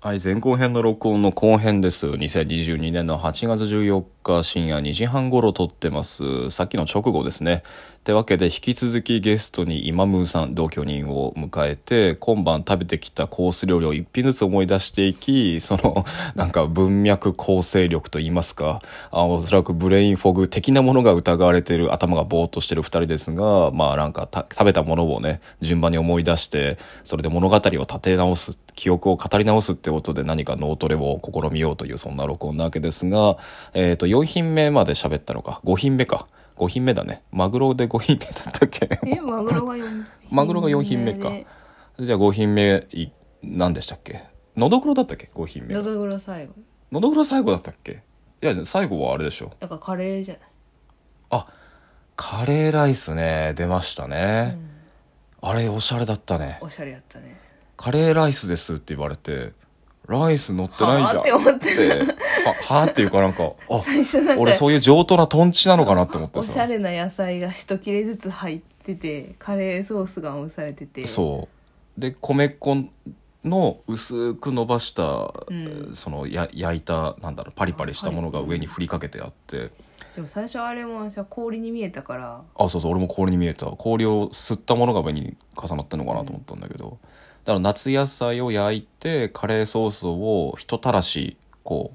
はい、前後編の録音の後編です。2022年の8月14日深夜2時半頃撮ってます。さっきの直後ですね。ってわけで引き続きゲストにイマムーさん、同居人を迎えて、今晩食べてきたコース料理を一品ずつ思い出していき、そのなんか文脈構成力といいますか、おそらくブレインフォグ的なものが疑われている、頭がぼーっとしてる二人ですが、まあなんか食べたものをね、順番に思い出して、それで物語を立て直す、記憶を語り直すってということで何か脳トレを試みようというそんな録音なわけですが、4品目まで喋ったのか、5品目だね。マグロで5品目だったっけ？マグロが4品目か。じゃあ5品目何でしたっけ？のどぐろだったっけ？5品目。のどぐろ最後だったっけ？いや最後はあれでしょ。だからカレーじゃない。あ、カレーライスね、出ましたね、うん、あれおしゃれだったね。おしゃれだったね。カレーライスですって言われて、ライス乗ってないじゃんって思って、はぁっていうかなんか、あ、俺そういう上等なトンチなのかなって思ってさ。おしゃれな野菜が一切れずつ入ってて、カレーソースが蒸されてて、そうで米粉の薄く伸ばした、うん、その焼いたなんだろうパリパリしたものが上に振りかけてあって、でも最初あれも氷に見えたから、あ、そうそう、俺も氷に見えた。氷を吸ったものが上に重なったのかなと思ったんだけど、うん、だから夏野菜を焼いてカレーソースをひとたらしこ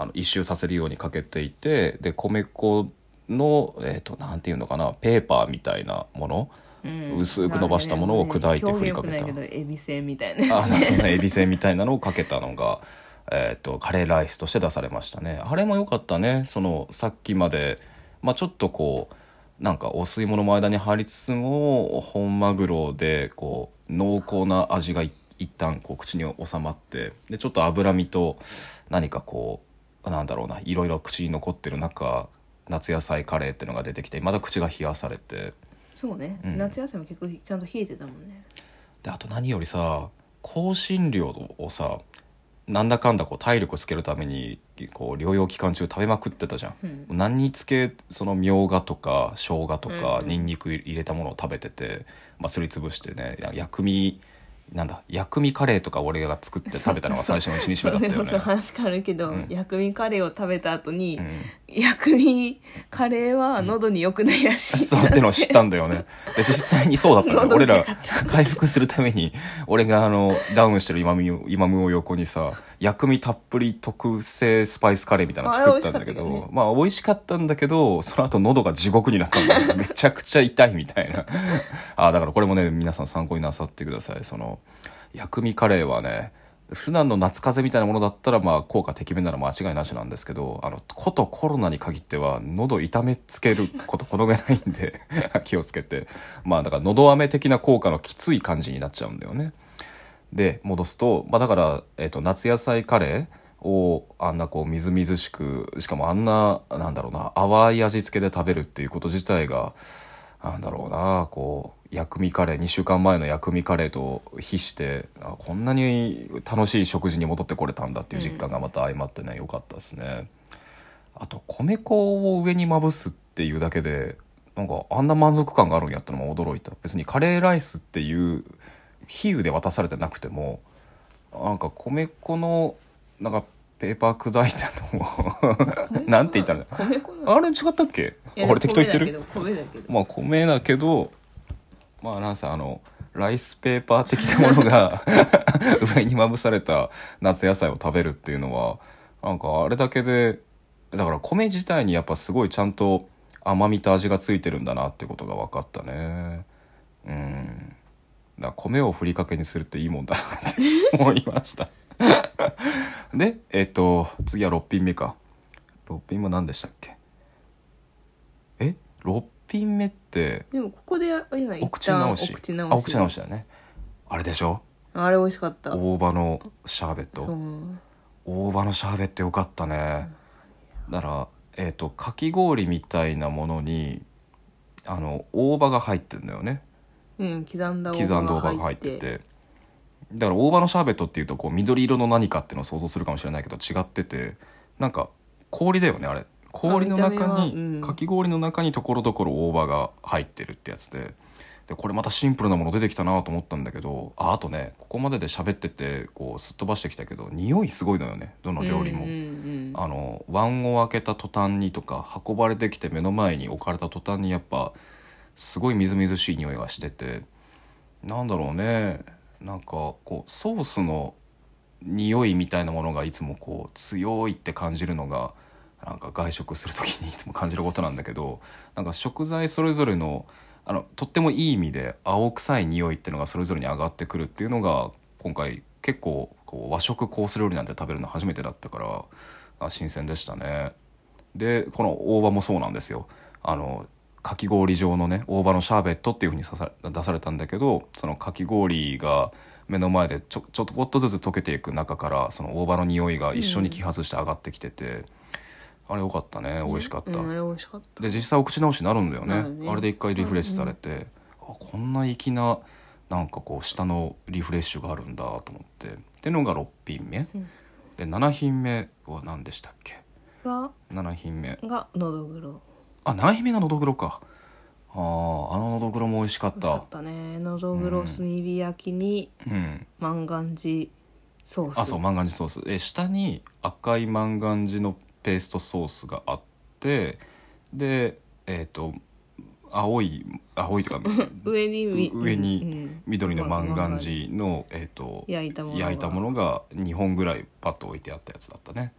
う一周させるようにかけていて、で米粉のなんていうのかな、ペーパーみたいなもの、うん、薄く伸ばしたものを砕いて振りかけた、表現良くないけどエビせんみたいなやつ、ね、あ、そのエビせんみたいなのをかけたのがカレーライスとして出されましたね。あれも良かったね。そのさっきまで、まあ、ちょっとこうなんかお吸い物の間に入りつつも本マグロでこう濃厚な味が一旦こう口に収まって、でちょっと脂身と何かこうなんだろうないろいろ口に残ってる中、夏野菜カレーってのが出てきて、まだ口が冷やされて、そうね、うん、夏野菜も結構ちゃんと冷えてたもんね。であと何よりさ、香辛料をさ、なんだかんだこう体力つけるためにこう療養期間中食べまくってたじゃん、うん、何につけそのみょうがとか生姜とかニンニク入れたものを食べてて、まあ、すりつぶしてね、薬味カレーとか俺が作って食べたのが最初の1日目だったよね。そうそう、話変わるけど、うん、薬味カレーを食べた後に、うん、薬味カレーは喉に良くないらしい、うん、そうってのを知ったんだよね。で実際にそうだったんだよ。俺ら回復するために俺がダウンしてるイマムを横にさ、薬味たっぷり特製スパイスカレーみたいなの作ったんだけど、あ、ね、まあ美味しかったんだけど、その後喉が地獄になったんだよ。めちゃくちゃ痛いみたいな。あ、だからこれもね、皆さん参考になさってください。その薬味カレーはね、普段の夏風邪みたいなものだったらまあ効果てきめなら間違いなしなんですけど、ことコロナに限っては喉痛めつけることこの上ないんで気をつけて、まあだから喉飴的な効果のきつい感じになっちゃうんだよね。で戻すと、まあ、だから、夏野菜カレーをあんなこうみずみずしく、しかもあんななんだろうな淡い味付けで食べるっていうこと自体がなんだろうな、こう薬味カレー、2週間前の薬味カレーと比して、あ、こんなに楽しい食事に戻ってこれたんだっていう実感がまた相まってね、良かったですね、うん、あと米粉を上にまぶすっていうだけでなんかあんな満足感があるんやったのも驚いた。別にカレーライスっていう比喩で渡されてなくても、なんか米粉のなんかペーパー砕いたと思う。なんて言ったら米粉あれ違ったっけ？俺適当言ってる？米だけど、まあなんせライスペーパー的なものが上にまぶされた夏野菜を食べるっていうのは、なんかあれだけで、だから米自体にやっぱすごいちゃんと甘みと味がついてるんだなってことが分かったね。うん。だから米をふりかけにするっていいもんだなって思いました。で、次は6品目か。6品目何でしたっけ？6品目ってでもここでお口直し、お口直しだね。あれでしょ？あれ美味しかった、大葉のシャーベット。そう、大葉のシャーベットよかったね。だからかき氷みたいなものに大葉が入ってるんだよね。うん、刻んだ大葉が入ってて、だから大葉のシャーベットっていうとこう緑色の何かっていうのを想像するかもしれないけど違ってて、なんか氷だよねあれ。氷の中に、かき氷の中にところどころ大葉が入ってるってやつで、でこれまたシンプルなもの出てきたなと思ったんだけど、 あとね、ここまでで喋っててこうすっ飛ばしてきたけど、匂いすごいのよね、どの料理も、うんうんうん、あの椀を開けた途端にとか運ばれてきて目の前に置かれた途端にやっぱすごいみずみずしい匂いがしてて、なんだろうね、なんかこうソースの匂いみたいなものがいつもこう強いって感じるのがなんか外食する時にいつも感じることなんだけど、なんか食材それぞれのあのとってもいい意味で青臭い匂いっていうのがそれぞれに上がってくるっていうのが今回結構こう和食コース料理なんて食べるの初めてだったから新鮮でしたね。でこの大葉もそうなんですよ、あのかき氷状のね大葉のシャーベットっていう風に出されたんだけど、そのかき氷が目の前でちょっとずつ溶けていく中からその大葉の匂いが一緒に揮発して上がってきてて、うん、あれ良かったね、美味しかった、うん、あれ美味しかった。で実際お口直しになるんだよ ねあれで一回リフレッシュされて、うんうん、あこんな粋ななんかこう下のリフレッシュがあるんだと思ってってのが6品目、うん、で7品目は何でしたっけが7品目がのどぐろ、あ7品目がのどぐろか、あののどぐろも美味しかった。美味しかったね。のどぐろ炭火焼きに、うん、万願寺ソース。あ、そう万願寺ソース。下に赤い万願寺のペーストソースがあって、で、青いとか上に緑の万願寺の、焼いたものが2本ぐらいパッと置いてあったやつだったね。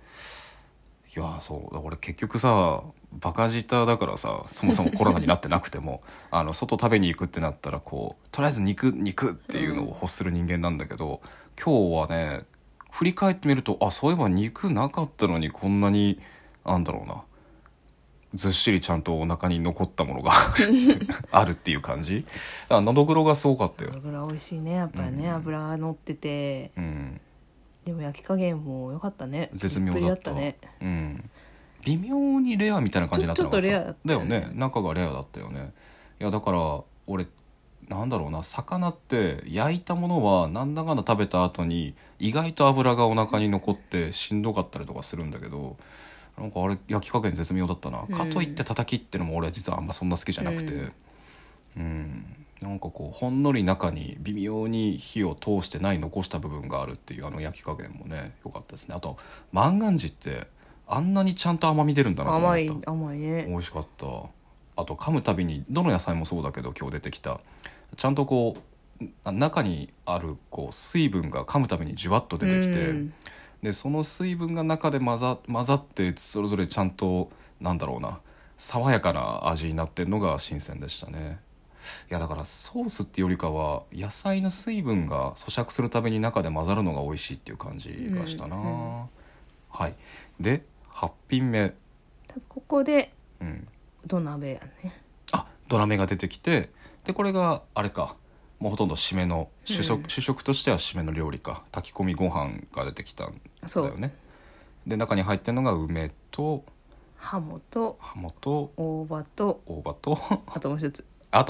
いやそうだ、俺結局さバカ舌だからさ、そもそもコロナになってなくてもあの外食べに行くってなったらこうとりあえず肉っていうのを欲する人間なんだけど、今日はね振り返ってみると、あそういえば肉なかったのにこんなになんだろうなずっしりちゃんとお腹に残ったものがあるっていう感じ。のどぐろがすごかったよ。のどぐろ美味しいねやっぱりね、うん、油が乗ってて、うんでも焼き加減も良かったね。絶妙だったね、うん。微妙にレアみたいな感じになってなかった。ちょっとレアだよね。中がレアだったよね。いやだから俺なんだろうな、魚って焼いたものはなんだかんだ食べた後に意外と油がお腹に残ってしんどかったりとかするんだけど、なんかあれ焼き加減絶妙だったな。かといって叩きってのも俺は実はあんまそんな好きじゃなくて、うん。なんかこうほんのり中に微妙に火を通してない残した部分があるっていうあの焼き加減もね良かったですね。あと万願寺ってあんなにちゃんと甘み出るんだなと思った。甘いね、美味しかった。あと噛むたびにどの野菜もそうだけど今日出てきたちゃんとこう中にあるこう水分が噛むたびにじゅわっと出てきて、うん、でその水分が中で混ざってそれぞれちゃんとなんだろうな爽やかな味になってるのが新鮮でしたね。いやだからソースってよりかは野菜の水分が咀嚼するために中で混ざるのが美味しいっていう感じがしたな、うんうん、はい。で8品目ここで、うん、土鍋やね。あ土鍋が出てきて、でこれがあれか、もうほとんど締めの主食としては締めの料理か、炊き込みご飯が出てきたんだよね。で中に入ってるのが梅とハモと大葉とあとも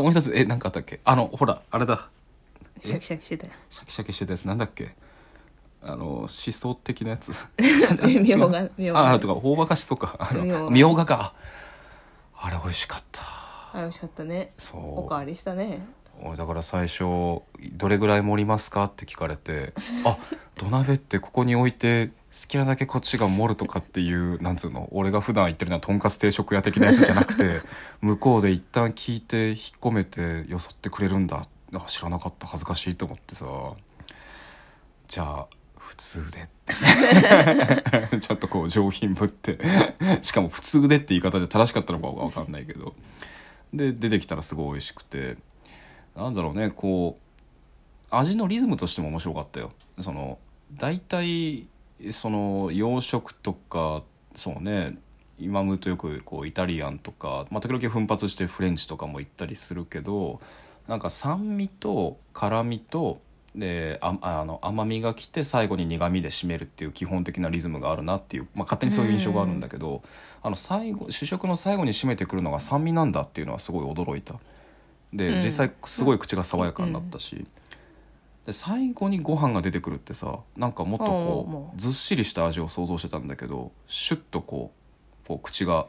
う一つ何かあったっけ、あのほらあれだシャキシャキしてたよ、シャキシャキしてたやつなんだっけ、あの思想的なやつみょうがとか大葉かしそかみょうがか、あれ美味しかった。あれ美味しかったね。そうおかわりしたね。だから最初どれぐらい盛りますかって聞かれてあ土鍋ってここに置いて好きなだけこっちが盛るとかっていうなんつうの、俺が普段言ってるのはとんかつ定食屋的なやつじゃなくて向こうで一旦聞いて引っ込めてよそってくれるんだ、知らなかった、恥ずかしいと思ってさ、じゃあ普通でちょっとこう上品ぶってしかも普通でって言い方で正しかったのか分かんないけど、で出てきたらすごい美味しくて、なんだろうねこう味のリズムとしても面白かったよ。その大体その洋食とかそうね今むとよくこうイタリアンとか、まあ、時々奮発してフレンチとかも行ったりするけど、なんか酸味と辛みとであの甘みが来て最後に苦みで締めるっていう基本的なリズムがあるなっていう、まあ、勝手にそういう印象があるんだけど、あの最後主食の最後に締めてくるのが酸味なんだっていうのはすごい驚いた。で、うん、実際すごい口が爽やかになったし、うんで最後にご飯が出てくるってさ、なんかもっとこうずっしりした味を想像してたんだけど、シュッとこう口が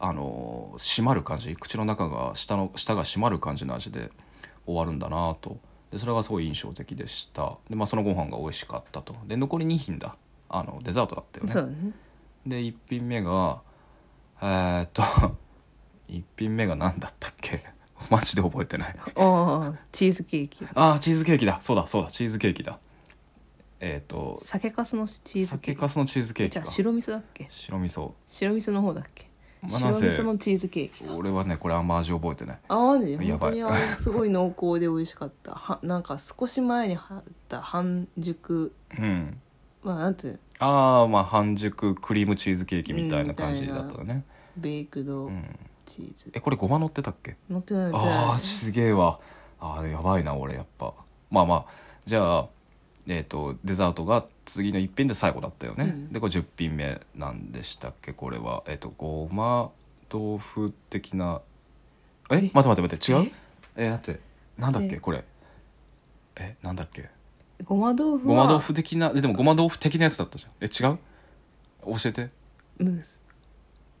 締まる感じ、口の中が下が締まる感じの味で、終わるんだなと。でそれがすごい印象的でした。で、まあ、そのご飯が美味しかったと。で残り2品だ、デザートだったよね。そうね。で1品目が1品目が何だったっけマジで覚えてないチーズケーキ。チーズケーキだ、そうだチーズケーキだ。酒粕のチーズケーキ。酒粕のチーズケーキか。じゃあ白味噌だっけ。白味噌の方だっけ。まあ、白味噌のチーズケーキ。俺はねこれあんま味覚えてない。本当にあれすごい濃厚で美味しかったはなんか少し前に入った半熟、うん、半熟クリームチーズケーキみたいな感じだったね。ベークドチーズ、これごま乗ってたっけ。乗ってない。すげえわ。やばいな俺やっぱ。じゃあデザートが次の一品で最後だったよね、うん、でこれ10品目なんでしたっけ。これはごま豆腐的な待って違うなんだっけこれなんだっけ。ごま豆腐はごま豆腐的なでもごま豆腐的なやつだったじゃん。違う教えて。ムース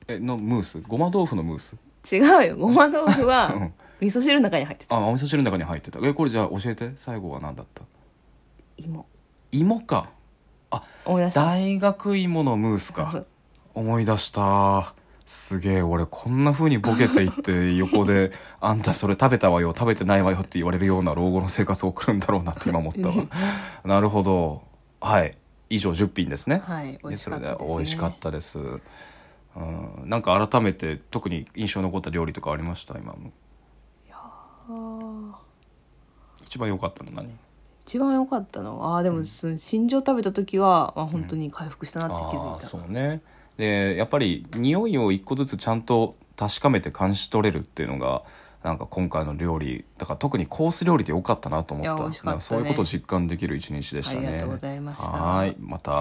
のムース。ごま豆腐のムース。違うよ。ごま豆腐は、うん、味噌汁の中に入ってた。お味噌汁の中に入ってた。これじゃあ教えて最後は何だった。芋か。大学芋のムースか思い出した。すげえ俺こんな風にボケていって横であんたそれ食べたわよ食べてないわよって言われるような老後の生活を送るんだろうなって今思ったわなるほど。以上10品ですね。美味しかったですね。それで美味しかったです。なんか改めて特に印象残った料理とかありました。今も一番良かったの何。一番良かったのでも、新庄食べた時は、本当に回復したなって気づいた。そうね。でやっぱり匂いを一個ずつちゃんと確かめて監視取れるっていうのがなんか今回の料理だから特にコース料理で良かったなと思った。美味しかったね。そういうことを実感できる一日でしたね。ありがとうございました。はい、また。